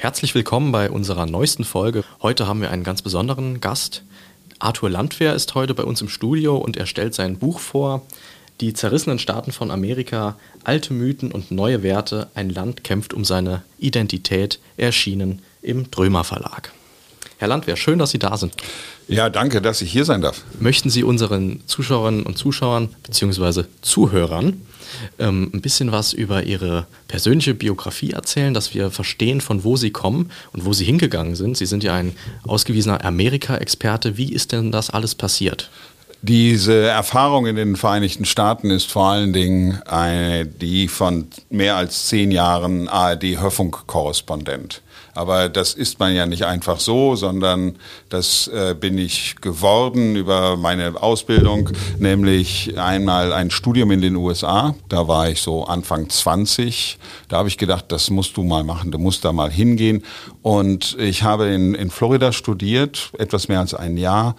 Herzlich willkommen bei unserer neuesten Folge. Heute haben wir einen ganz besonderen Gast. Arthur Landwehr ist heute bei uns im Studio und er stellt sein Buch vor, Die zerrissenen Staaten von Amerika, alte Mythen und neue Werte, ein Land kämpft um seine Identität, erschienen im Drömer Verlag. Herr Landwehr, schön, dass Sie da sind. Ja, danke, dass ich hier sein darf. Möchten Sie unseren Zuschauerinnen und Zuschauern bzw. Zuhörern ein bisschen was über Ihre persönliche Biografie erzählen, dass wir verstehen, von wo Sie kommen und wo Sie hingegangen sind? Sie sind ja ein ausgewiesener Amerika-Experte. Wie ist denn das alles passiert? Diese Erfahrung in den Vereinigten Staaten ist vor allen Dingen die von mehr als 10 Jahren ARD-Hörfunk-Korrespondent. Aber das ist man ja nicht einfach so, sondern das bin ich geworden über meine Ausbildung, nämlich einmal ein Studium in den USA. Da war ich so Anfang 20. Da habe ich gedacht, das musst du mal machen, du musst da mal hingehen. Und ich habe in Florida studiert, etwas mehr als ein Jahr.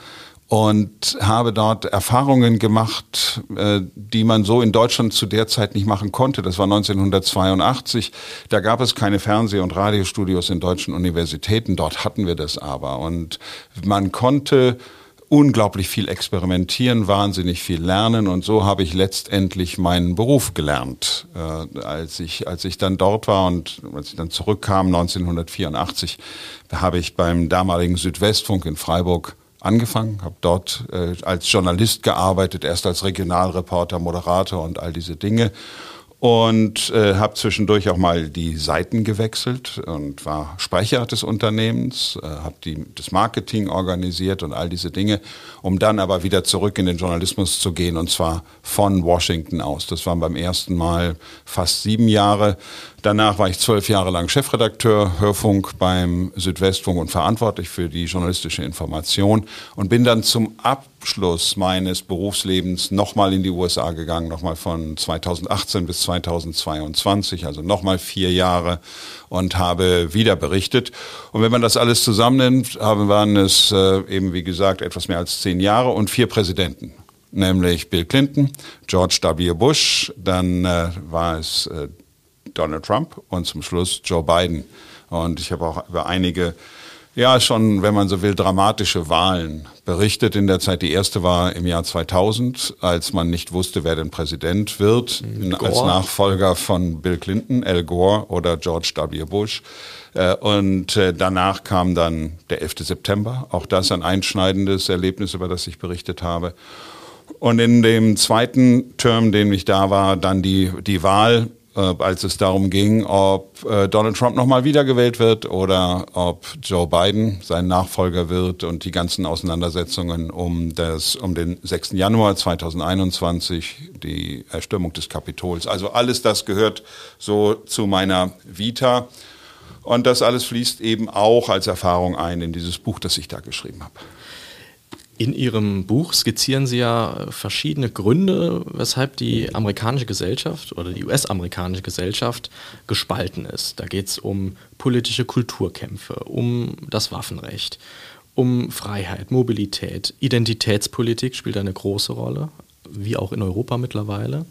Und habe dort Erfahrungen gemacht, die man so in Deutschland zu der Zeit nicht machen konnte. Das war 1982. Da gab es keine Fernseh- und Radiostudios in deutschen Universitäten. Dort hatten wir das aber. Und man konnte unglaublich viel experimentieren, wahnsinnig viel lernen. Und so habe ich letztendlich meinen Beruf gelernt. Als ich dann dort war und als ich dann zurückkam, 1984, habe ich beim damaligen Südwestfunk in Freiburg angefangen, habe dort als Journalist gearbeitet, erst als Regionalreporter, Moderator und all diese Dinge und habe zwischendurch auch mal die Seiten gewechselt und war Sprecher des Unternehmens, habe das Marketing organisiert und all diese Dinge, um dann aber wieder zurück in den Journalismus zu gehen und zwar von Washington aus. Das waren beim ersten Mal fast 7 Jahre. Danach war ich 12 Jahre lang Chefredakteur Hörfunk beim Südwestfunk und verantwortlich für die journalistische Information und bin dann zum Abschluss meines Berufslebens nochmal in die USA gegangen, nochmal von 2018 bis 2022, also nochmal 4 Jahre und habe wieder berichtet. Und wenn man das alles zusammennimmt, waren es eben, wie gesagt, etwas mehr als 10 Jahre und 4 Präsidenten. Nämlich Bill Clinton, George W. Bush, dann war es Donald Trump und zum Schluss Joe Biden. Und ich habe auch über einige, ja schon, wenn man so will, dramatische Wahlen berichtet in der Zeit. Die erste war im Jahr 2000, als man nicht wusste, wer denn Präsident wird, als Nachfolger von Bill Clinton, Al Gore oder George W. Bush. Und danach kam dann der 11. September, auch das ein einschneidendes Erlebnis, über das ich berichtet habe. Und in dem zweiten Term, den ich da war, dann die Wahl, als es darum ging, ob Donald Trump nochmal wiedergewählt wird oder ob Joe Biden sein Nachfolger wird und die ganzen Auseinandersetzungen um den 6. Januar 2021, die Erstürmung des Kapitols. Also alles das gehört so zu meiner Vita. Und das alles fließt eben auch als Erfahrung ein in dieses Buch, das ich da geschrieben habe. In Ihrem Buch skizzieren Sie ja verschiedene Gründe, weshalb die amerikanische Gesellschaft oder die US-amerikanische Gesellschaft gespalten ist. Da geht es um politische Kulturkämpfe, um das Waffenrecht, um Freiheit, Mobilität, Identitätspolitik spielt eine große Rolle, wie auch in Europa mittlerweile.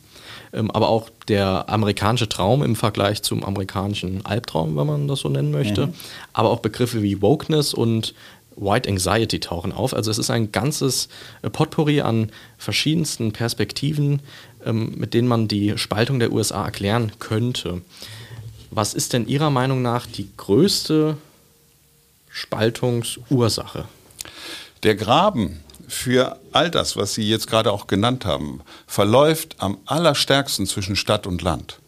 Aber auch der amerikanische Traum im Vergleich zum amerikanischen Albtraum, wenn man das so nennen möchte. Mhm. Aber auch Begriffe wie Wokeness und White Anxiety tauchen auf. Also es ist ein ganzes Potpourri an verschiedensten Perspektiven, mit denen man die Spaltung der USA erklären könnte. Was ist denn Ihrer Meinung nach die größte Spaltungsursache? Der Graben für all das, was Sie jetzt gerade auch genannt haben, verläuft am allerstärksten zwischen Stadt und Land.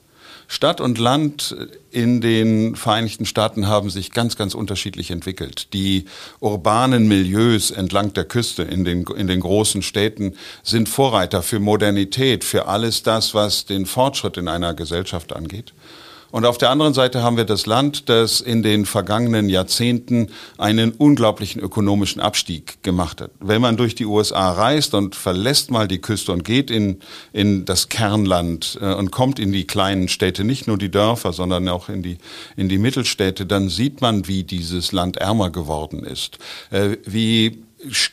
Stadt und Land in den Vereinigten Staaten haben sich ganz, ganz unterschiedlich entwickelt. Die urbanen Milieus entlang der Küste in den großen Städten sind Vorreiter für Modernität, für alles das, was den Fortschritt in einer Gesellschaft angeht. Und auf der anderen Seite haben wir das Land, das in den vergangenen Jahrzehnten einen unglaublichen ökonomischen Abstieg gemacht hat. Wenn man durch die USA reist und verlässt mal die Küste und geht in das Kernland und kommt in die kleinen Städte, nicht nur die Dörfer, sondern auch in die Mittelstädte, dann sieht man, wie dieses Land ärmer geworden ist, wie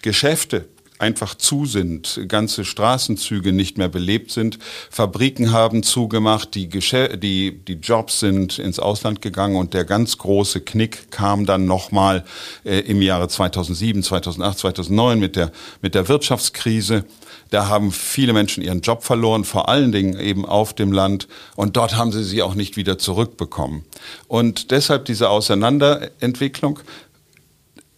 Geschäfte einfach zu sind, ganze Straßenzüge nicht mehr belebt sind, Fabriken haben zugemacht, die Jobs sind ins Ausland gegangen und der ganz große Knick kam dann nochmal im Jahre 2007, 2008, 2009 mit der Wirtschaftskrise. Da haben viele Menschen ihren Job verloren, vor allen Dingen eben auf dem Land. Und dort haben sie auch nicht wieder zurückbekommen. Und deshalb diese Auseinanderentwicklung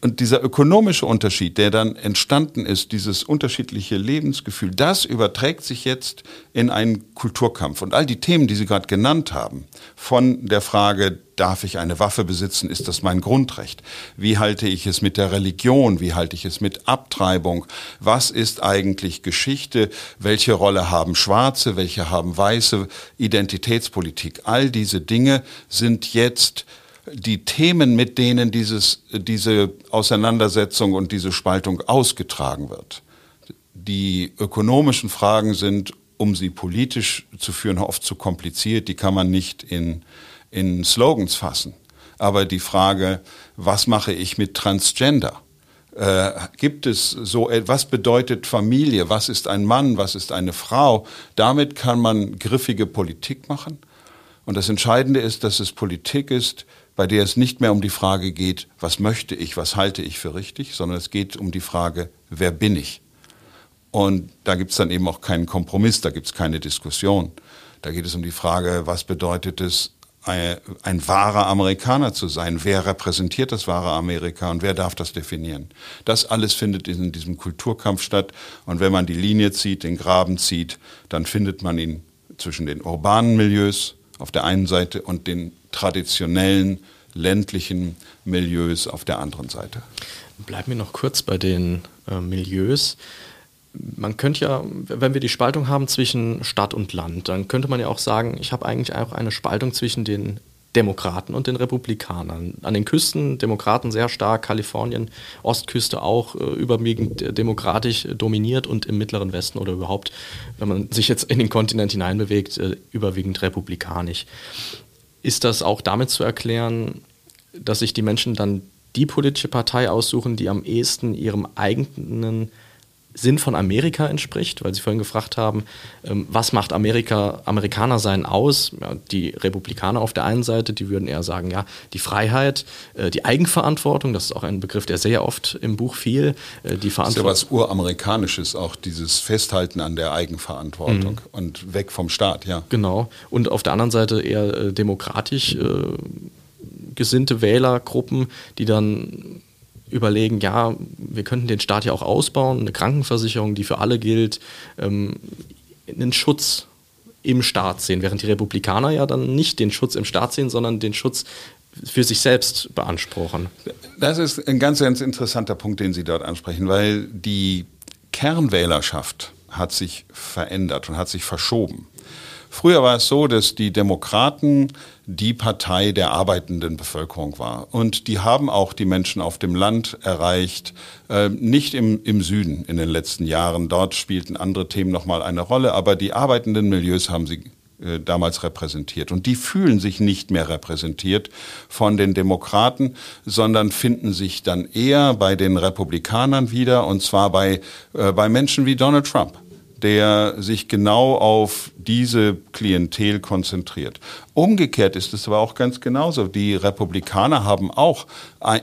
und dieser ökonomische Unterschied, der dann entstanden ist, dieses unterschiedliche Lebensgefühl, das überträgt sich jetzt in einen Kulturkampf. Und all die Themen, die Sie gerade genannt haben, von der Frage, darf ich eine Waffe besitzen? Ist das mein Grundrecht? Wie halte ich es mit der Religion? Wie halte ich es mit Abtreibung? Was ist eigentlich Geschichte? Welche Rolle haben Schwarze? Welche haben Weiße? Identitätspolitik. All diese Dinge sind jetzt die Themen, mit denen diese Auseinandersetzung und diese Spaltung ausgetragen wird. Die ökonomischen Fragen sind, um sie politisch zu führen, oft zu kompliziert. Die kann man nicht in Slogans fassen. Aber die Frage, was mache ich mit Transgender? Gibt es so etwas, was bedeutet Familie? Was ist ein Mann? Was ist eine Frau? Damit kann man griffige Politik machen. Und das Entscheidende ist, dass es Politik ist, bei der es nicht mehr um die Frage geht, was möchte ich, was halte ich für richtig, sondern es geht um die Frage, wer bin ich? Und da gibt es dann eben auch keinen Kompromiss, da gibt es keine Diskussion. Da geht es um die Frage, was bedeutet es, ein wahrer Amerikaner zu sein? Wer repräsentiert das wahre Amerika und wer darf das definieren? Das alles findet in diesem Kulturkampf statt. Und wenn man die Linie zieht, den Graben zieht, dann findet man ihn zwischen den urbanen Milieus auf der einen Seite und den traditionellen ländlichen Milieus auf der anderen Seite. Bleiben wir noch kurz bei den Milieus. Man könnte ja, wenn wir die Spaltung haben zwischen Stadt und Land, dann könnte man ja auch sagen, ich habe eigentlich auch eine Spaltung zwischen den Demokraten und den Republikanern. An den Küsten, Demokraten sehr stark, Kalifornien, Ostküste auch überwiegend demokratisch dominiert und im Mittleren Westen oder überhaupt, wenn man sich jetzt in den Kontinent hineinbewegt, überwiegend republikanisch. Ist das auch damit zu erklären, dass sich die Menschen dann die politische Partei aussuchen, die am ehesten ihrem eigenen Sinn von Amerika entspricht, weil Sie vorhin gefragt haben, was macht Amerikaner sein aus? Ja, die Republikaner auf der einen Seite, die würden eher sagen, ja, die Freiheit, die Eigenverantwortung, das ist auch ein Begriff, der sehr oft im Buch fiel. Die Verantwortung. Das ist ja was Uramerikanisches, auch dieses Festhalten an der Eigenverantwortung und weg vom Staat, ja. Genau. Und auf der anderen Seite eher demokratisch gesinnte Wählergruppen, die dann überlegen, ja, wir könnten den Staat ja auch ausbauen, eine Krankenversicherung, die für alle gilt, einen Schutz im Staat sehen, während die Republikaner ja dann nicht den Schutz im Staat sehen, sondern den Schutz für sich selbst beanspruchen. Das ist ein ganz, ganz interessanter Punkt, den Sie dort ansprechen, weil die Kernwählerschaft hat sich verändert und hat sich verschoben. Früher war es so, dass die Demokraten die Partei der arbeitenden Bevölkerung war. Und die haben auch die Menschen auf dem Land erreicht, nicht im Süden in den letzten Jahren. Dort spielten andere Themen nochmal eine Rolle, aber die arbeitenden Milieus haben sie damals repräsentiert. Und die fühlen sich nicht mehr repräsentiert von den Demokraten, sondern finden sich dann eher bei den Republikanern wieder, und zwar bei Menschen wie Donald Trump, der sich genau auf diese Klientel konzentriert. Umgekehrt ist es aber auch ganz genauso. Die Republikaner haben auch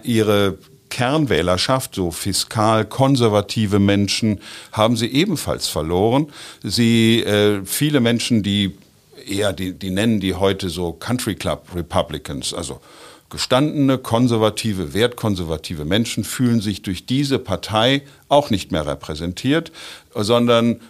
ihre Kernwählerschaft, so fiskal konservative Menschen, haben sie ebenfalls verloren. Viele Menschen, die eher, die nennen die heute so Country Club Republicans, also gestandene, konservative, wertkonservative Menschen, fühlen sich durch diese Partei auch nicht mehr repräsentiert, sondern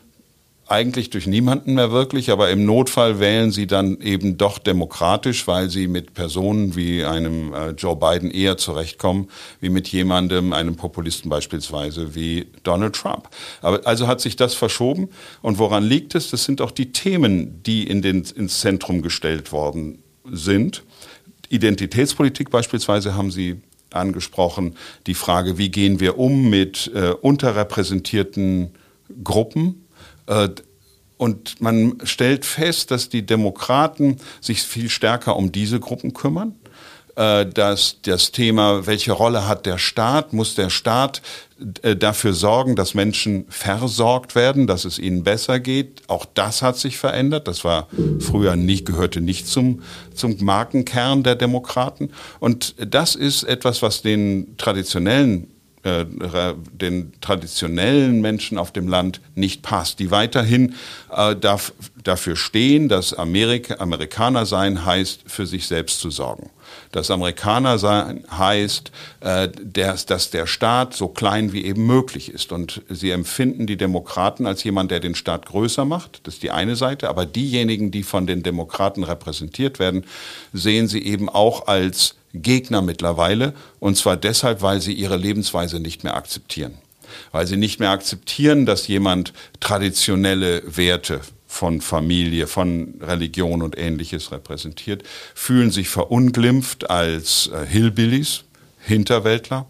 eigentlich durch niemanden mehr wirklich, aber im Notfall wählen sie dann eben doch demokratisch, weil sie mit Personen wie einem Joe Biden eher zurechtkommen, wie mit jemandem, einem Populisten beispielsweise, wie Donald Trump. Aber also hat sich das verschoben. Und woran liegt es? Das sind auch die Themen, die ins Zentrum gestellt worden sind. Identitätspolitik beispielsweise haben Sie angesprochen. Die Frage, wie gehen wir um mit unterrepräsentierten Gruppen? Und man stellt fest, dass die Demokraten sich viel stärker um diese Gruppen kümmern, dass das Thema, welche Rolle hat der Staat, muss der Staat dafür sorgen, dass Menschen versorgt werden, dass es ihnen besser geht. Auch das hat sich verändert. Das war früher nicht, gehörte nicht zum Markenkern der Demokraten. Und das ist etwas, was den traditionellen Menschen auf dem Land nicht passt, die weiterhin dafür stehen, dass Amerikaner sein heißt, für sich selbst zu sorgen. Dass Amerikaner sein heißt, dass der Staat so klein wie eben möglich ist. Und sie empfinden die Demokraten als jemand, der den Staat größer macht. Das ist die eine Seite. Aber diejenigen, die von den Demokraten repräsentiert werden, sehen sie eben auch als Gegner mittlerweile. Und zwar deshalb, weil sie ihre Lebensweise nicht mehr akzeptieren. Weil sie nicht mehr akzeptieren, dass jemand traditionelle Werte von Familie, von Religion und Ähnliches repräsentiert, fühlen sich verunglimpft als Hillbillies, Hinterwäldler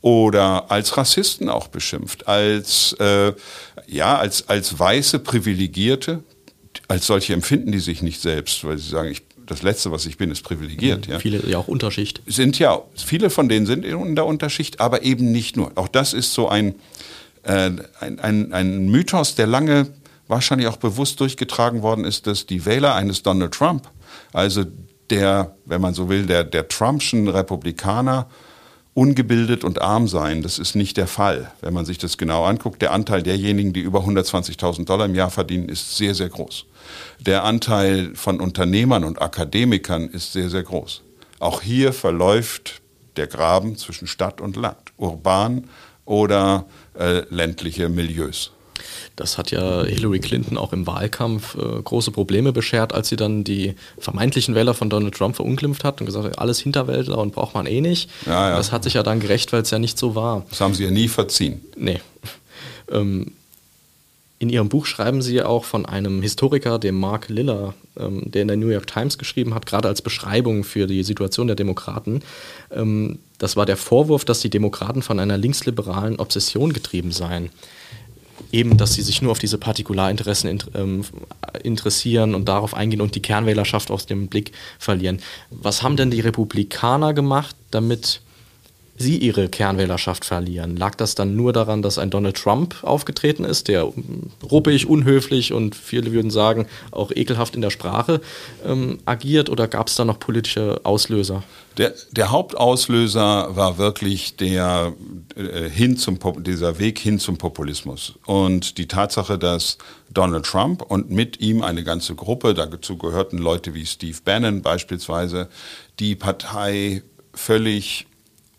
oder als Rassisten auch beschimpft, als weiße Privilegierte. Als solche empfinden die sich nicht selbst, weil sie sagen, das Letzte, was ich bin, ist privilegiert. Ja. Viele ja auch Unterschicht. Viele von denen sind in der Unterschicht, aber eben nicht nur. Auch das ist so ein Mythos, der lange wahrscheinlich auch bewusst durchgetragen worden ist, dass die Wähler eines Donald Trump, also der, wenn man so will, der Trumpschen Republikaner, ungebildet und arm seien. Das ist nicht der Fall. Wenn man sich das genau anguckt, der Anteil derjenigen, die über $120.000 im Jahr verdienen, ist sehr, sehr groß. Der Anteil von Unternehmern und Akademikern ist sehr, sehr groß. Auch hier verläuft der Graben zwischen Stadt und Land, urban oder ländliche Milieus. Das hat ja Hillary Clinton auch im Wahlkampf große Probleme beschert, als sie dann die vermeintlichen Wähler von Donald Trump verunglimpft hat und gesagt hat, alles Hinterwäldler und braucht man eh nicht. Ja. Das hat sich ja dann gerecht, weil es ja nicht so war. Das haben sie ja nie verziehen. Nee. In Ihrem Buch schreiben Sie auch von einem Historiker, dem Mark Lilla, der in der New York Times geschrieben hat, gerade als Beschreibung für die Situation der Demokraten. Das war der Vorwurf, dass die Demokraten von einer linksliberalen Obsession getrieben seien. Eben, dass sie sich nur auf diese Partikularinteressen interessieren und darauf eingehen und die Kernwählerschaft aus dem Blick verlieren. Was haben denn die Republikaner gemacht, damit sie ihre Kernwählerschaft verlieren? Lag das dann nur daran, dass ein Donald Trump aufgetreten ist, der ruppig, unhöflich und viele würden sagen, auch ekelhaft in der Sprache agiert, oder gab es da noch politische Auslöser? Der Hauptauslöser war wirklich dieser Weg hin zum Populismus und die Tatsache, dass Donald Trump und mit ihm eine ganze Gruppe, dazu gehörten Leute wie Steve Bannon beispielsweise, die Partei völlig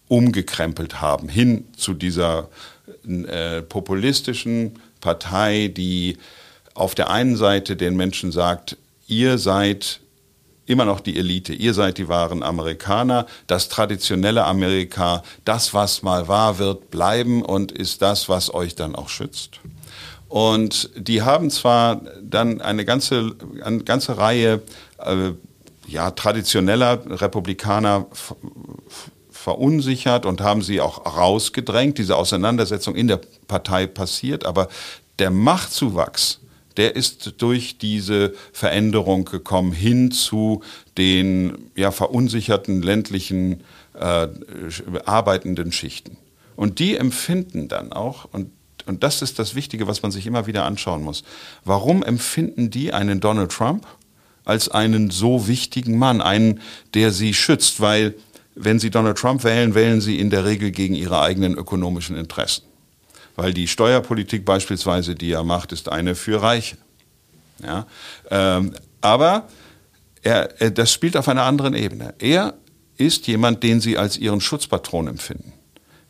umgekrempelt haben, hin zu dieser populistischen Partei, die auf der einen Seite den Menschen sagt, ihr seid immer noch die Elite, ihr seid die wahren Amerikaner, das traditionelle Amerika, das, was mal war, wird bleiben und ist das, was euch dann auch schützt. Und die haben zwar dann eine ganze Reihe traditioneller Republikaner verunsichert und haben sie auch rausgedrängt. Diese Auseinandersetzung in der Partei passiert, aber der Machtzuwachs, der ist durch diese Veränderung gekommen hin zu den verunsicherten ländlichen arbeitenden Schichten. Und die empfinden dann auch, und das ist das Wichtige, was man sich immer wieder anschauen muss, warum empfinden die einen Donald Trump als einen so wichtigen Mann, einen, der sie schützt, weil wenn Sie Donald Trump wählen, wählen Sie in der Regel gegen Ihre eigenen ökonomischen Interessen. Weil die Steuerpolitik beispielsweise, die er macht, ist eine für Reiche. Ja? Aber das spielt auf einer anderen Ebene. Er ist jemand, den Sie als Ihren Schutzpatron empfinden.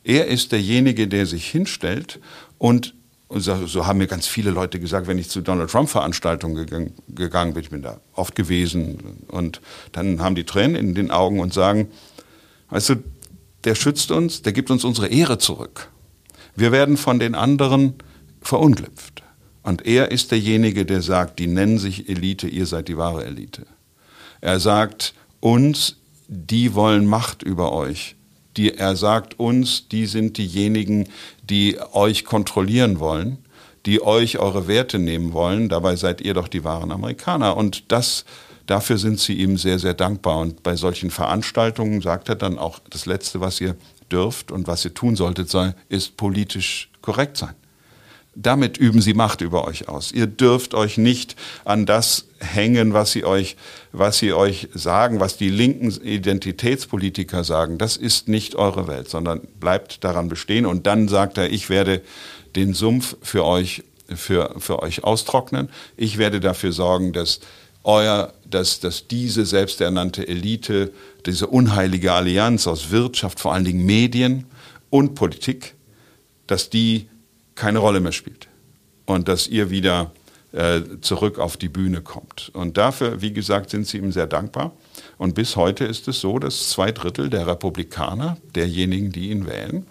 Er ist derjenige, der sich hinstellt und so haben mir ganz viele Leute gesagt, wenn ich zu Donald Trump-Veranstaltungen gegangen bin, ich bin da oft gewesen, und dann haben die Tränen in den Augen und sagen, weißt du, der schützt uns, der gibt uns unsere Ehre zurück. Wir werden von den anderen verunglimpft. Und er ist derjenige, der sagt, die nennen sich Elite, ihr seid die wahre Elite. Er sagt uns, die wollen Macht über euch. Er sagt uns, die sind diejenigen, die euch kontrollieren wollen, die euch eure Werte nehmen wollen. Dabei seid ihr doch die wahren Amerikaner. Und das Dafür sind sie ihm sehr, sehr dankbar. Und bei solchen Veranstaltungen sagt er dann auch, das Letzte, was ihr dürft und was ihr tun solltet, ist politisch korrekt sein. Damit üben sie Macht über euch aus. Ihr dürft euch nicht an das hängen, was sie euch sagen, was die linken Identitätspolitiker sagen. Das ist nicht eure Welt, sondern bleibt daran bestehen. Und dann sagt er, ich werde den Sumpf für euch austrocknen. Ich werde dafür sorgen, dass diese selbsternannte Elite, diese unheilige Allianz aus Wirtschaft, vor allen Dingen Medien und Politik, dass die keine Rolle mehr spielt und dass ihr wieder zurück auf die Bühne kommt. Und dafür, wie gesagt, sind sie ihm sehr dankbar. Und bis heute ist es so, dass 2/3 der Republikaner, derjenigen, die ihn wählen,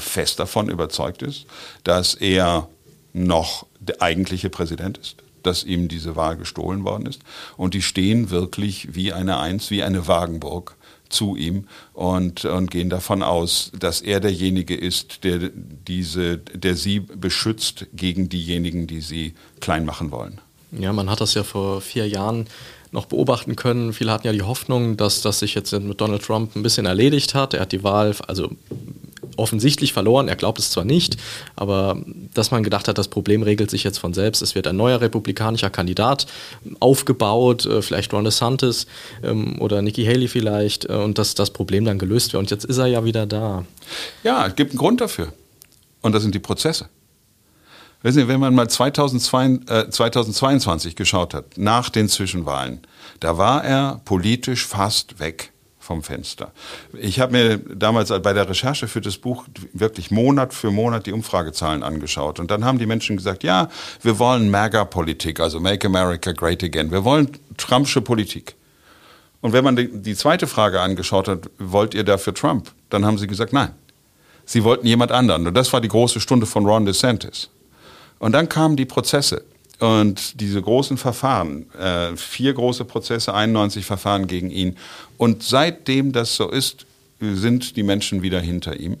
fest davon überzeugt ist, dass er noch der eigentliche Präsident ist, dass ihm diese Wahl gestohlen worden ist. Und die stehen wirklich wie eine Eins, wie eine Wagenburg zu ihm und gehen davon aus, dass er derjenige ist, der sie beschützt gegen diejenigen, die sie klein machen wollen. Ja, man hat das ja vor 4 Jahren noch beobachten können. Viele hatten ja die Hoffnung, dass das sich jetzt mit Donald Trump ein bisschen erledigt hat. Er hat die Wahl, also offensichtlich verloren, er glaubt es zwar nicht, aber dass man gedacht hat, das Problem regelt sich jetzt von selbst, es wird ein neuer republikanischer Kandidat aufgebaut, vielleicht Ron DeSantis oder Nikki Haley vielleicht, und dass das Problem dann gelöst wird. Und jetzt ist er ja wieder da. Ja, es gibt einen Grund dafür. Und das sind die Prozesse. Wissen Sie, wenn man mal 2022 geschaut hat, nach den Zwischenwahlen, da war er politisch fast weg vom Fenster. Ich habe mir damals bei der Recherche für das Buch wirklich Monat für Monat die Umfragezahlen angeschaut. Und dann haben die Menschen gesagt, ja, wir wollen MAGA-Politik, also Make America Great Again. Wir wollen Trumpsche Politik. Und wenn man die zweite Frage angeschaut hat, wollt ihr dafür Trump? Dann haben sie gesagt, nein. Sie wollten jemand anderen. Und das war die große Stunde von Ron DeSantis. Und dann kamen die Prozesse. Und diese großen Verfahren, 4 große Prozesse, 91 Verfahren gegen ihn. Und seitdem das so ist, sind die Menschen wieder hinter ihm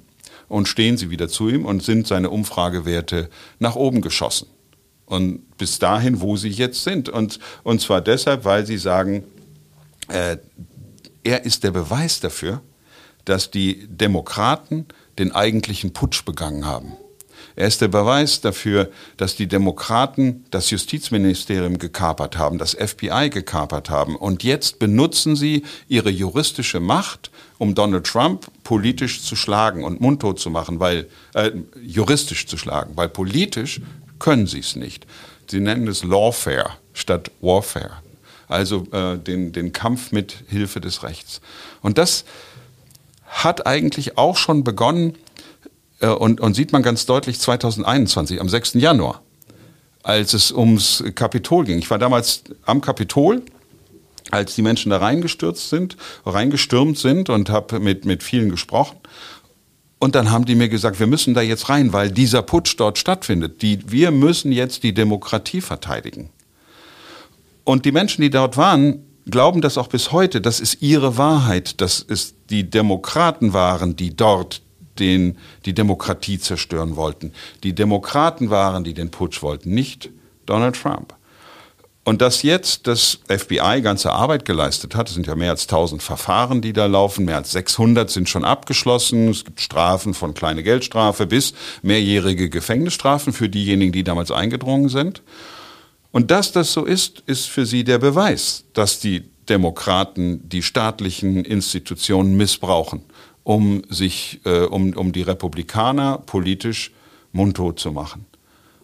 und stehen sie wieder zu ihm und sind seine Umfragewerte nach oben geschossen. Und bis dahin, wo sie jetzt sind. Und zwar deshalb, weil sie sagen, er ist der Beweis dafür, dass die Demokraten den eigentlichen Putsch begangen haben. Er ist der Beweis dafür, dass die Demokraten das Justizministerium gekapert haben, das FBI gekapert haben. Und jetzt benutzen sie ihre juristische Macht, um Donald Trump politisch zu schlagen und mundtot zu machen, juristisch zu schlagen, weil politisch können sie es nicht. Sie nennen es Lawfare statt Warfare, also den Kampf mit Hilfe des Rechts. Und das hat eigentlich auch schon begonnen, und sieht man ganz deutlich 2021, am 6. Januar, als es ums Kapitol ging. Ich war damals am Kapitol, als die Menschen da reingestürmt sind und habe mit vielen gesprochen. Und dann haben die mir gesagt, wir müssen da jetzt rein, weil dieser Putsch dort stattfindet. Wir müssen jetzt die Demokratie verteidigen. Und die Menschen, die dort waren, glauben das auch bis heute. Das ist ihre Wahrheit, dass es die Demokraten waren, die dort die Demokratie zerstören wollten. Die Demokraten waren, die den Putsch wollten, nicht Donald Trump. Und dass jetzt das FBI ganze Arbeit geleistet hat, es sind ja mehr als 1000 Verfahren, die da laufen, mehr als 600 sind schon abgeschlossen, es gibt Strafen von kleine Geldstrafe bis mehrjährige Gefängnisstrafen für diejenigen, die damals eingedrungen sind. Und dass das so ist, ist für sie der Beweis, dass die Demokraten die staatlichen Institutionen missbrauchen, um die Republikaner politisch mundtot zu machen.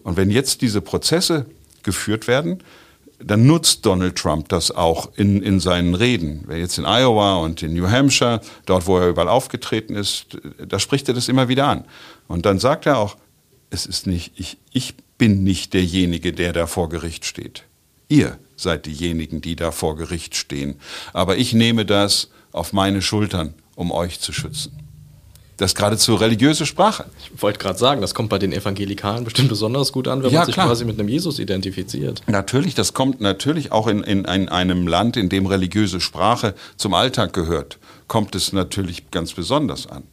Und wenn jetzt diese Prozesse geführt werden, dann nutzt Donald Trump das auch in seinen Reden. Wenn jetzt in Iowa und in New Hampshire, dort wo er überall aufgetreten ist, da spricht er das immer wieder an. Und dann sagt er auch, es ist nicht ich bin nicht derjenige, der da vor Gericht steht. Ihr seid diejenigen, die da vor Gericht stehen. Aber ich nehme das auf meine Schultern, um euch zu schützen. Das ist geradezu religiöse Sprache. Ich wollte gerade sagen, das kommt bei den Evangelikalen bestimmt besonders gut an, wenn man sich quasi mit einem Jesus identifiziert. Natürlich, das kommt natürlich auch in einem Land, in dem religiöse Sprache zum Alltag gehört, kommt es natürlich ganz besonders an.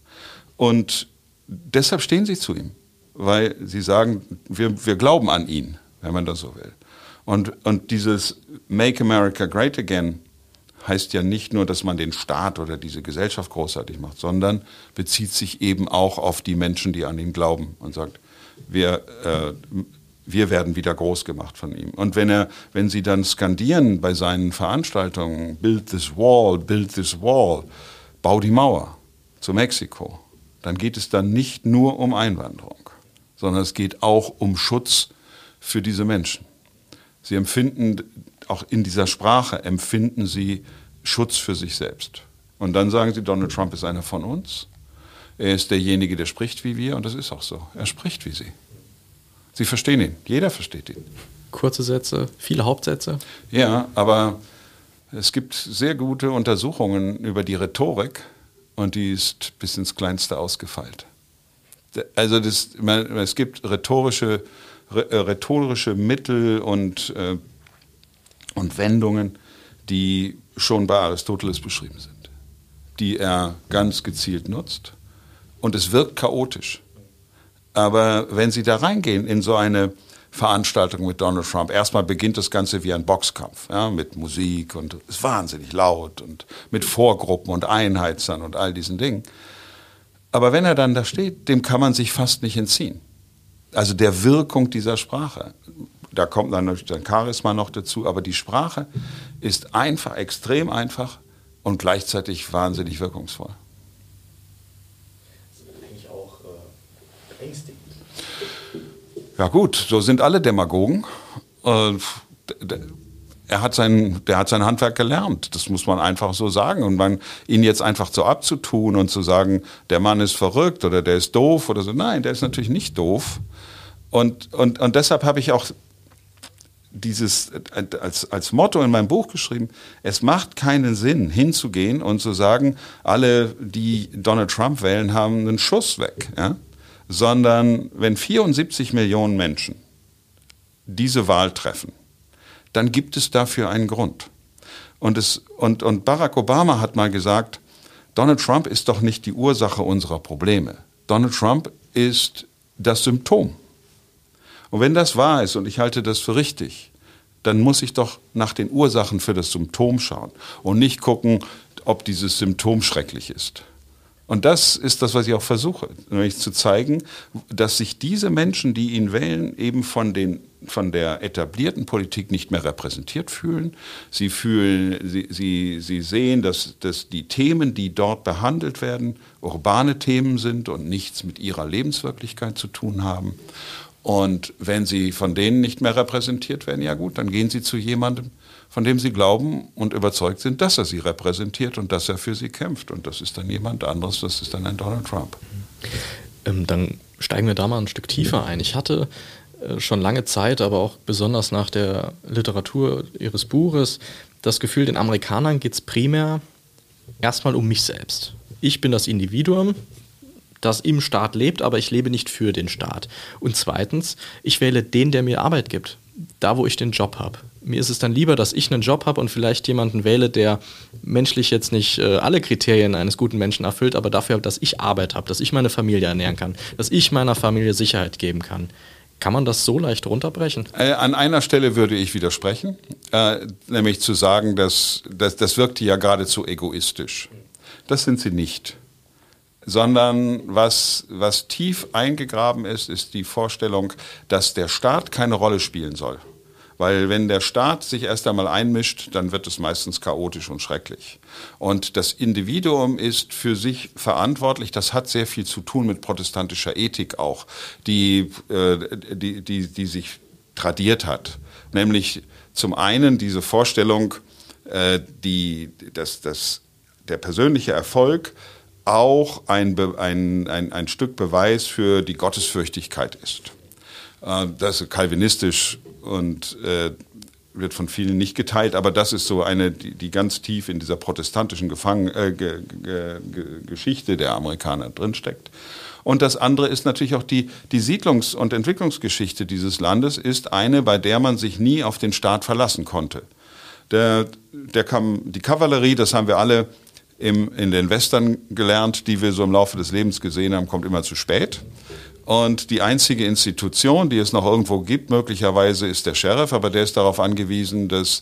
Und deshalb stehen sie zu ihm, weil sie sagen, wir glauben an ihn, wenn man das so will. Und dieses Make America Great Again heißt ja nicht nur, dass man den Staat oder diese Gesellschaft großartig macht, sondern bezieht sich eben auch auf die Menschen, die an ihn glauben und sagt, wir werden wieder groß gemacht von ihm. Und wenn sie dann skandieren bei seinen Veranstaltungen, build this wall, bau die Mauer zu Mexiko, dann geht es dann nicht nur um Einwanderung, sondern es geht auch um Schutz für diese Menschen. Sie empfinden, auch in dieser Sprache empfinden sie Schutz für sich selbst. Und dann sagen sie, Donald Trump ist einer von uns, er ist derjenige, der spricht wie wir, und das ist auch so, er spricht wie sie. Sie verstehen ihn, jeder versteht ihn. Kurze Sätze, viele Hauptsätze. Ja, aber es gibt sehr gute Untersuchungen über die Rhetorik und die ist bis ins Kleinste ausgefeilt. Also es gibt rhetorische Mittel und Wendungen, die schon bei Aristoteles beschrieben sind, die er ganz gezielt nutzt. Und es wirkt chaotisch. Aber wenn Sie da reingehen in so eine Veranstaltung mit Donald Trump, erstmal beginnt das Ganze wie ein Boxkampf, ja, mit Musik und ist wahnsinnig laut und mit Vorgruppen und Einheizern und all diesen Dingen. Aber wenn er dann da steht, dem kann man sich fast nicht entziehen. Also der Wirkung dieser Sprache. Da kommt dann natürlich sein Charisma noch dazu, aber die Sprache ist einfach, extrem einfach und gleichzeitig wahnsinnig wirkungsvoll. Das ist eigentlich auch beängstigend. Ja gut, so sind alle Demagogen. Der hat sein Handwerk gelernt, das muss man einfach so sagen. Und ihn jetzt einfach so abzutun und zu sagen, der Mann ist verrückt oder der ist doof oder so, nein, der ist natürlich nicht doof. Und deshalb habe ich auch dieses als Motto in meinem Buch geschrieben, es macht keinen Sinn, hinzugehen und zu sagen, alle, die Donald Trump wählen, haben einen Schuss weg. Ja? Sondern wenn 74 Millionen Menschen diese Wahl treffen, dann gibt es dafür einen Grund. Und Barack Obama hat mal gesagt, Donald Trump ist doch nicht die Ursache unserer Probleme. Donald Trump ist das Symptom. Und wenn das wahr ist, und ich halte das für richtig, dann muss ich doch nach den Ursachen für das Symptom schauen und nicht gucken, ob dieses Symptom schrecklich ist. Und das ist das, was ich auch versuche, nämlich zu zeigen, dass sich diese Menschen, die ihn wählen, eben von der etablierten Politik nicht mehr repräsentiert fühlen. Sie sehen, dass die Themen, die dort behandelt werden, urbane Themen sind und nichts mit ihrer Lebenswirklichkeit zu tun haben. Und wenn sie von denen nicht mehr repräsentiert werden, ja gut, dann gehen sie zu jemandem, von dem sie glauben und überzeugt sind, dass er sie repräsentiert und dass er für sie kämpft. Und das ist dann jemand anderes, das ist dann ein Donald Trump. Dann steigen wir da mal ein Stück tiefer ein. Ich hatte schon lange Zeit, aber auch besonders nach der Literatur Ihres Buches, das Gefühl, den Amerikanern geht es primär erstmal um mich selbst. Ich bin das Individuum, das im Staat lebt, aber ich lebe nicht für den Staat. Und zweitens, ich wähle den, der mir Arbeit gibt, da wo ich den Job habe. Mir ist es dann lieber, dass ich einen Job habe und vielleicht jemanden wähle, der menschlich jetzt nicht alle Kriterien eines guten Menschen erfüllt, aber dafür, dass ich Arbeit habe, dass ich meine Familie ernähren kann, dass ich meiner Familie Sicherheit geben kann. Kann man das so leicht runterbrechen? An einer Stelle würde ich widersprechen, nämlich zu sagen, dass das wirkte ja geradezu egoistisch. Das sind sie nicht. Sondern was tief eingegraben ist, ist die Vorstellung, dass der Staat keine Rolle spielen soll. Weil wenn der Staat sich erst einmal einmischt, dann wird es meistens chaotisch und schrecklich. Und das Individuum ist für sich verantwortlich. Das hat sehr viel zu tun mit protestantischer Ethik auch, die sich tradiert hat. Nämlich zum einen diese Vorstellung, dass der persönliche Erfolg auch ein Stück Beweis für die Gottesfürchtigkeit ist. Das ist calvinistisch und wird von vielen nicht geteilt, aber das ist so eine, die ganz tief in dieser protestantischen Geschichte der Amerikaner drinsteckt. Und das andere ist natürlich auch die Siedlungs- und Entwicklungsgeschichte dieses Landes ist eine, bei der man sich nie auf den Staat verlassen konnte. Die Kavallerie, das haben wir alle in den Western gelernt, die wir so im Laufe des Lebens gesehen haben, kommt immer zu spät. Und die einzige Institution, die es noch irgendwo gibt, möglicherweise ist der Sheriff, aber der ist darauf angewiesen, dass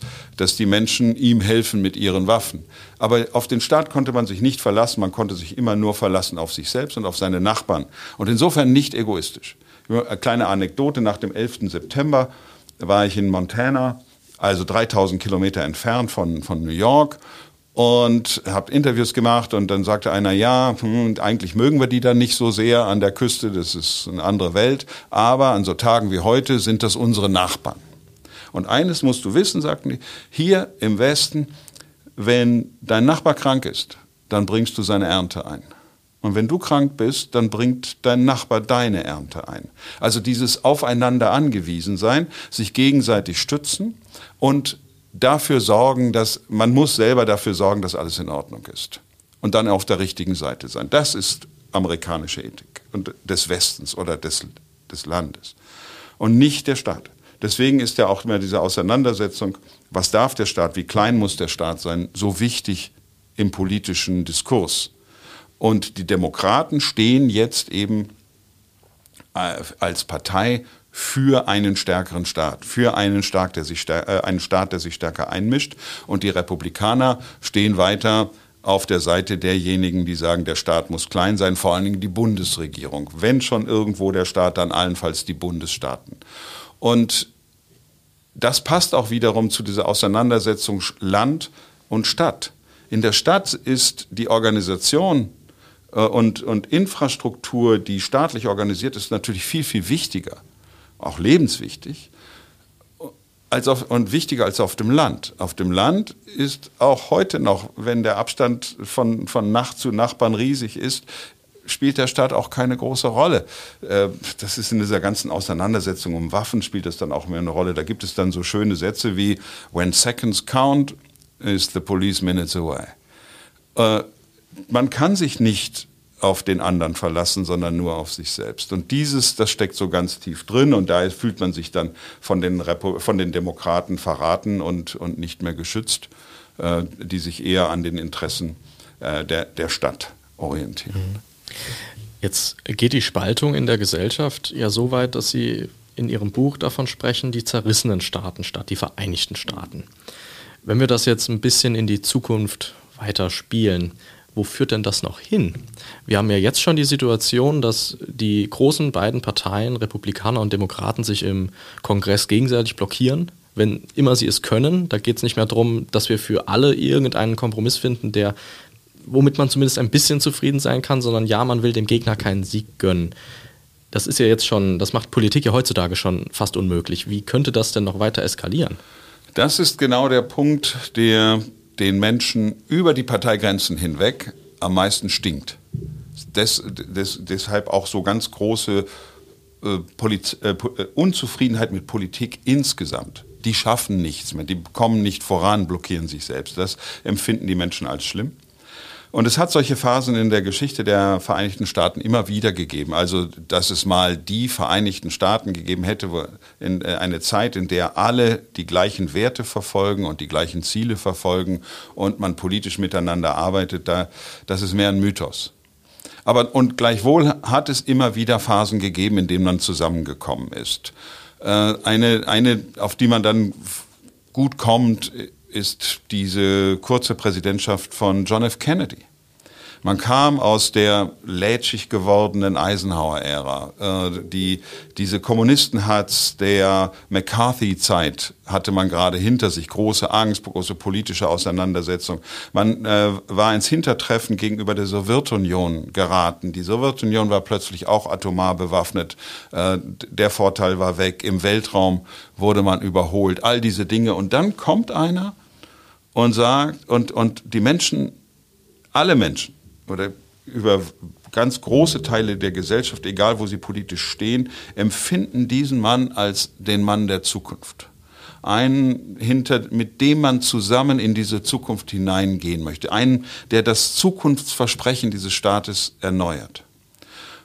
die Menschen ihm helfen mit ihren Waffen. Aber auf den Staat konnte man sich nicht verlassen, man konnte sich immer nur verlassen auf sich selbst und auf seine Nachbarn. Und insofern nicht egoistisch. Eine kleine Anekdote, nach dem 11. September war ich in Montana, also 3000 Kilometer entfernt von New York, und habe Interviews gemacht, und dann sagte einer, ja, eigentlich mögen wir die da nicht so sehr an der Küste, das ist eine andere Welt, aber an so Tagen wie heute sind das unsere Nachbarn. Und eines musst du wissen, sagten die, hier im Westen, wenn dein Nachbar krank ist, dann bringst du seine Ernte ein. Und wenn du krank bist, dann bringt dein Nachbar deine Ernte ein. Also dieses aufeinander angewiesen sein, sich gegenseitig stützen und dafür sorgen, dass man muss selber dafür sorgen, dass alles in Ordnung ist. Und dann auf der richtigen Seite sein. Das ist amerikanische Ethik und des Westens oder des Landes. Und nicht der Staat. Deswegen ist ja auch immer diese Auseinandersetzung, was darf der Staat, wie klein muss der Staat sein, so wichtig im politischen Diskurs. Und die Demokraten stehen jetzt eben als Partei für einen stärkeren Staat, für einen Staat, der sich stärker einmischt. Und die Republikaner stehen weiter auf der Seite derjenigen, die sagen, der Staat muss klein sein, vor allen Dingen die Bundesregierung. Wenn schon irgendwo der Staat, dann allenfalls die Bundesstaaten. Und das passt auch wiederum zu dieser Auseinandersetzung Land und Stadt. In der Stadt ist die Organisation und Infrastruktur, die staatlich organisiert ist, natürlich viel, viel wichtiger, auch lebenswichtig, und wichtiger als auf dem Land. Auf dem Land ist auch heute noch, wenn der Abstand von Nacht zu Nachbarn riesig ist, spielt der Staat auch keine große Rolle. Das ist in dieser ganzen Auseinandersetzung um Waffen, spielt das dann auch mehr eine Rolle. Da gibt es dann so schöne Sätze wie "When seconds count, is the police minutes away." Man kann sich nicht auf den anderen verlassen, sondern nur auf sich selbst. Und das steckt so ganz tief drin, und daher fühlt man sich dann von den Demokraten verraten und nicht mehr geschützt, die sich eher an den Interessen der Stadt orientieren. Jetzt geht die Spaltung in der Gesellschaft ja so weit, dass Sie in Ihrem Buch davon sprechen, die zerrissenen Staaten statt die Vereinigten Staaten. Wenn wir das jetzt ein bisschen in die Zukunft weiter spielen, wo führt denn das noch hin? Wir haben ja jetzt schon die Situation, dass die großen beiden Parteien, Republikaner und Demokraten, sich im Kongress gegenseitig blockieren, wenn immer sie es können. Da geht es nicht mehr darum, dass wir für alle irgendeinen Kompromiss finden, womit man zumindest ein bisschen zufrieden sein kann, sondern ja, man will dem Gegner keinen Sieg gönnen. Das ist ja jetzt schon, das macht Politik ja heutzutage schon fast unmöglich. Wie könnte das denn noch weiter eskalieren? Das ist genau der Punkt, der den Menschen über die Parteigrenzen hinweg am meisten stinkt. Deshalb auch so ganz große Unzufriedenheit mit Politik insgesamt. Die schaffen nichts mehr, die kommen nicht voran, blockieren sich selbst. Das empfinden die Menschen als schlimm. Und es hat solche Phasen in der Geschichte der Vereinigten Staaten immer wieder gegeben. Also, dass es mal die Vereinigten Staaten gegeben hätte, eine Zeit, in der alle die gleichen Werte verfolgen und die gleichen Ziele verfolgen und man politisch miteinander arbeitet, das ist mehr ein Mythos. Und gleichwohl hat es immer wieder Phasen gegeben, in denen man zusammengekommen ist. Eine, auf die man dann gut kommt, ist diese kurze Präsidentschaft von John F. Kennedy. Man kam aus der lätschig gewordenen Eisenhower-Ära. Diese Kommunistenhatz der McCarthy-Zeit hatte man gerade hinter sich. Große Angst, große politische Auseinandersetzung. Man war ins Hintertreffen gegenüber der Sowjetunion geraten. Die Sowjetunion war plötzlich auch atomar bewaffnet. Der Vorteil war weg. Im Weltraum wurde man überholt. All diese Dinge. Und dann kommt einer und sagt, und die Menschen, alle Menschen, oder über ganz große Teile der Gesellschaft, egal wo sie politisch stehen, empfinden diesen Mann als den Mann der Zukunft. Einen, mit dem man zusammen in diese Zukunft hineingehen möchte. Einen, der das Zukunftsversprechen dieses Staates erneuert.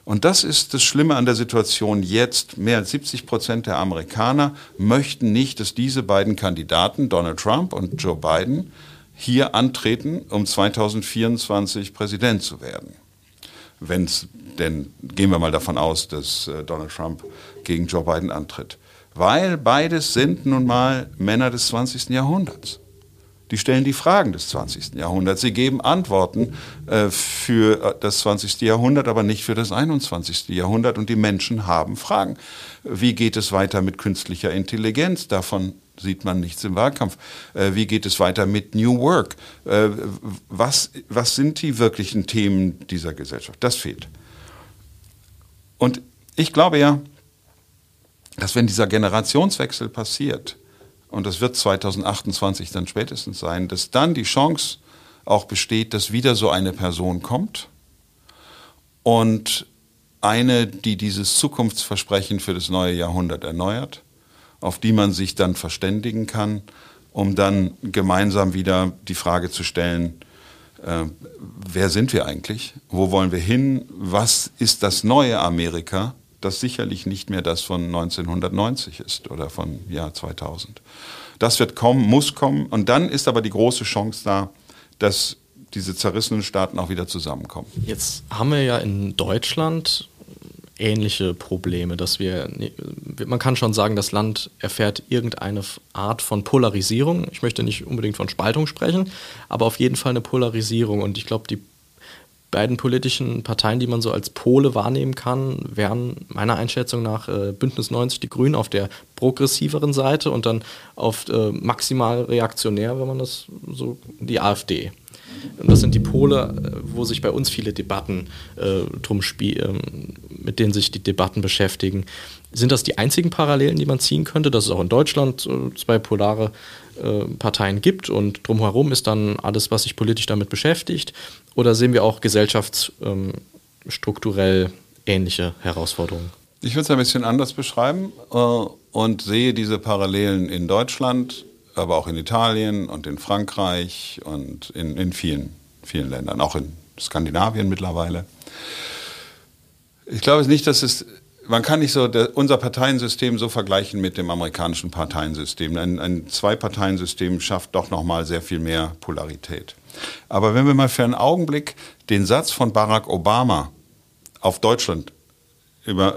Und das ist das Schlimme an der Situation jetzt. Mehr als 70% der Amerikaner möchten nicht, dass diese beiden Kandidaten, Donald Trump und Joe Biden, hier antreten, um 2024 Präsident zu werden. wenn es denn, gehen wir mal davon aus, dass Donald Trump gegen Joe Biden antritt. Weil beides sind nun mal Männer des 20. Jahrhunderts. Die stellen die Fragen des 20. Jahrhunderts. Sie geben Antworten für das 20. Jahrhundert, aber nicht für das 21. Jahrhundert. Und die Menschen haben Fragen. Wie geht es weiter mit künstlicher Intelligenz? Davon sieht man nichts im Wahlkampf. Wie geht es weiter mit New Work? Was sind die wirklichen Themen dieser Gesellschaft? Das fehlt. Und ich glaube ja, dass wenn dieser Generationswechsel passiert, und das wird 2028 dann spätestens sein, dass dann die Chance auch besteht, dass wieder so eine Person kommt und eine, die dieses Zukunftsversprechen für das neue Jahrhundert erneuert, auf die man sich dann verständigen kann, um dann gemeinsam wieder die Frage zu stellen, wer sind wir eigentlich? Wo wollen wir hin? Was ist das neue Amerika? Das sicherlich nicht mehr das von 1990 ist oder von Jahr 2000. Das wird kommen, muss kommen. Und dann ist aber die große Chance da, dass diese zerrissenen Staaten auch wieder zusammenkommen. Jetzt haben wir ja in Deutschland ähnliche Probleme, dass man kann schon sagen, das Land erfährt irgendeine Art von Polarisierung. Ich möchte nicht unbedingt von Spaltung sprechen, aber auf jeden Fall eine Polarisierung. Und ich glaube, die beiden politischen Parteien, die man so als Pole wahrnehmen kann, wären meiner Einschätzung nach Bündnis 90, die Grünen auf der progressiveren Seite und dann auf maximal reaktionär, wenn man das so, die AfD. Und das sind die Pole, wo sich bei uns viele Debatten mit denen sich die Debatten beschäftigen. Sind das die einzigen Parallelen, die man ziehen könnte, dass es auch in Deutschland zwei polare Parteien gibt und drumherum ist dann alles, was sich politisch damit beschäftigt? Oder sehen wir auch gesellschaftsstrukturell ähnliche Herausforderungen? Ich würde es ein bisschen anders beschreiben und sehe diese Parallelen in Deutschland, aber auch in Italien und in Frankreich und in vielen, vielen Ländern, auch in Skandinavien mittlerweile. Ich glaube nicht, dass es... Man kann nicht so unser Parteiensystem so vergleichen mit dem amerikanischen Parteiensystem. Ein Zwei-Parteien-System schafft doch nochmal sehr viel mehr Polarität. Aber wenn wir mal für einen Augenblick den Satz von Barack Obama auf Deutschland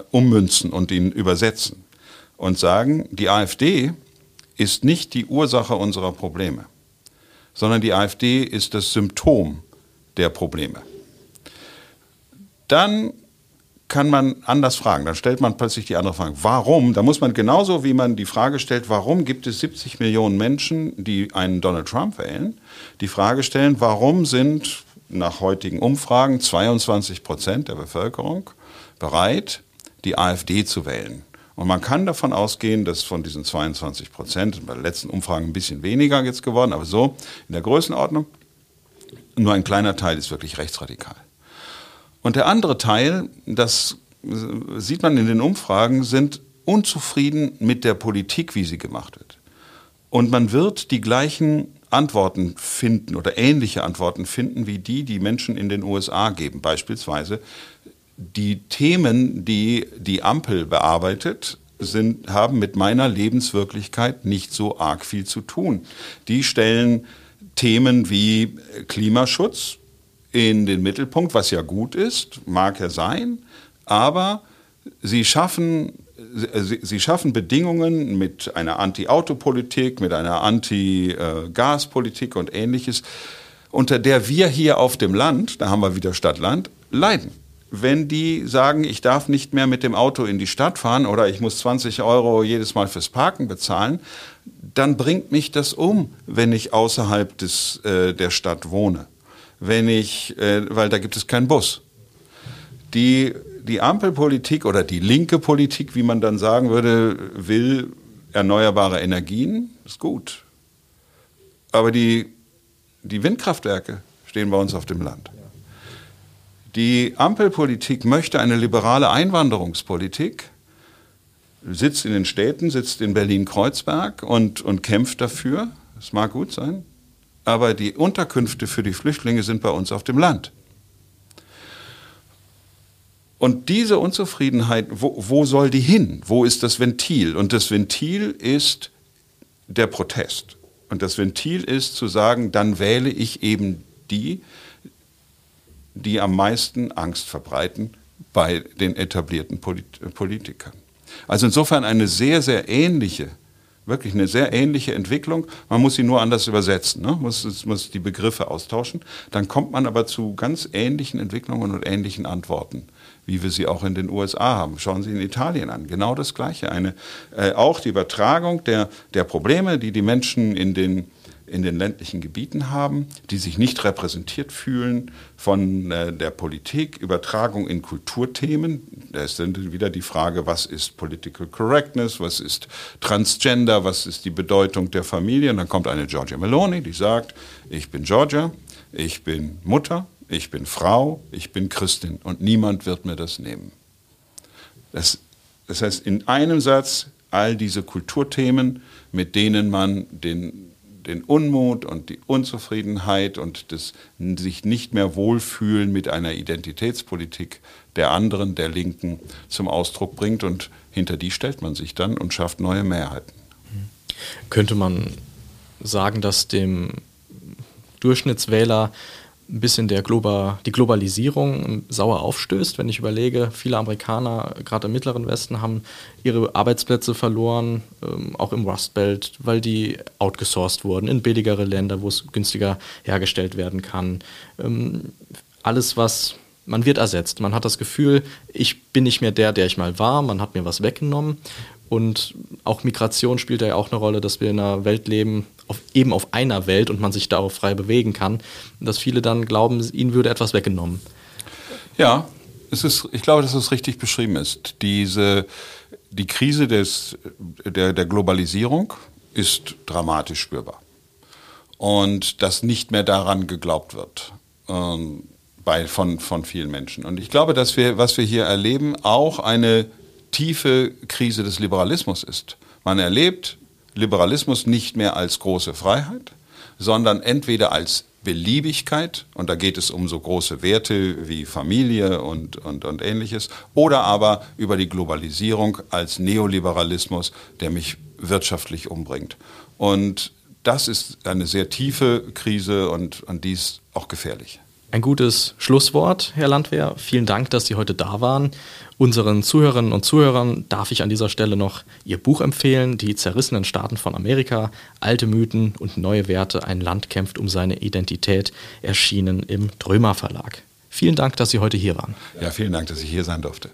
ummünzen und ihn übersetzen und sagen, die AfD ist nicht die Ursache unserer Probleme, sondern die AfD ist das Symptom der Probleme, dann kann man anders fragen. Dann stellt man plötzlich die andere Frage. Warum? Da muss man genauso, wie man die Frage stellt, warum gibt es 70 Millionen Menschen, die einen Donald Trump wählen, die Frage stellen, warum sind nach heutigen Umfragen 22% der Bevölkerung bereit, die AfD zu wählen. Und man kann davon ausgehen, dass von diesen 22%, bei den letzten Umfragen ein bisschen weniger jetzt geworden, aber so in der Größenordnung, nur ein kleiner Teil ist wirklich rechtsradikal. Und der andere Teil, das sieht man in den Umfragen, sind unzufrieden mit der Politik, wie sie gemacht wird. Und man wird die gleichen Antworten finden oder ähnliche Antworten finden, wie die Menschen in den USA geben. Beispielsweise die Themen, die die Ampel bearbeitet, haben mit meiner Lebenswirklichkeit nicht so arg viel zu tun. Die stellen Themen wie Klimaschutz in den Mittelpunkt, was ja gut ist, mag ja sein, aber sie schaffen Bedingungen mit einer Anti-Auto-Politik, mit einer Anti-Gas-Politik und Ähnliches, unter der wir hier auf dem Land, da haben wir wieder Stadt-Land, leiden. Wenn die sagen, ich darf nicht mehr mit dem Auto in die Stadt fahren oder ich muss 20 Euro jedes Mal fürs Parken bezahlen, dann bringt mich das um, wenn ich außerhalb der Stadt wohne. Weil da gibt es keinen Bus. Die Ampelpolitik oder die linke Politik, wie man dann sagen würde, will erneuerbare Energien, ist gut. Aber die Windkraftwerke stehen bei uns auf dem Land. Die Ampelpolitik möchte eine liberale Einwanderungspolitik, sitzt in den Städten, sitzt in Berlin-Kreuzberg und kämpft dafür. Das mag gut sein. Aber die Unterkünfte für die Flüchtlinge sind bei uns auf dem Land. Und diese Unzufriedenheit, wo soll die hin? Wo ist das Ventil? Und das Ventil ist der Protest. Und das Ventil ist zu sagen, dann wähle ich eben die, die am meisten Angst verbreiten bei den etablierten Politikern. Also insofern eine sehr, sehr ähnliche, wirklich eine sehr ähnliche Entwicklung. Man muss sie nur anders übersetzen, ne? muss die Begriffe austauschen. Dann kommt man aber zu ganz ähnlichen Entwicklungen und ähnlichen Antworten, wie wir sie auch in den USA haben. Schauen Sie in Italien an, genau das Gleiche. Auch die Übertragung der Probleme, die die Menschen in den ländlichen Gebieten haben, die sich nicht repräsentiert fühlen von der Politik, Übertragung in Kulturthemen. Da ist dann wieder die Frage, was ist Political Correctness, was ist Transgender, was ist die Bedeutung der Familie. Und dann kommt eine Giorgia Meloni, die sagt, ich bin Giorgia, ich bin Mutter, ich bin Frau, ich bin Christin und niemand wird mir das nehmen. Das heißt, in einem Satz all diese Kulturthemen, mit denen man den Unmut und die Unzufriedenheit und das sich nicht mehr wohlfühlen mit einer Identitätspolitik der anderen, der Linken, zum Ausdruck bringt. Und hinter die stellt man sich dann und schafft neue Mehrheiten. Könnte man sagen, dass dem Durchschnittswähler ein bisschen die Globalisierung sauer aufstößt? Wenn ich überlege, viele Amerikaner, gerade im Mittleren Westen, haben ihre Arbeitsplätze verloren, auch im Rust Belt, weil die outgesourced wurden in billigere Länder, wo es günstiger hergestellt werden kann. Alles, was man wird ersetzt. Man hat das Gefühl, ich bin nicht mehr der ich mal war. Man hat mir was weggenommen. Und auch Migration spielt da ja auch eine Rolle, dass wir in einer Welt leben, eben auf einer Welt und man sich darauf frei bewegen kann, dass viele dann glauben, ihnen würde etwas weggenommen. Ja, ich glaube, dass es richtig beschrieben ist. Die Krise der Globalisierung ist dramatisch spürbar. Und dass nicht mehr daran geglaubt wird. Von vielen Menschen. Und ich glaube, dass was wir hier erleben, auch eine tiefe Krise des Liberalismus ist. Man erlebt Liberalismus nicht mehr als große Freiheit, sondern entweder als Beliebigkeit, und da geht es um so große Werte wie Familie und Ähnliches, oder aber über die Globalisierung als Neoliberalismus, der mich wirtschaftlich umbringt. Und das ist eine sehr tiefe Krise und die ist auch gefährlich. Ein gutes Schlusswort, Herr Landwehr. Vielen Dank, dass Sie heute da waren. Unseren Zuhörerinnen und Zuhörern darf ich an dieser Stelle noch Ihr Buch empfehlen, Die zerrissenen Staaten von Amerika, alte Mythen und neue Werte, ein Land kämpft um seine Identität, erschienen im Drömer Verlag. Vielen Dank, dass Sie heute hier waren. Ja, vielen Dank, dass ich hier sein durfte.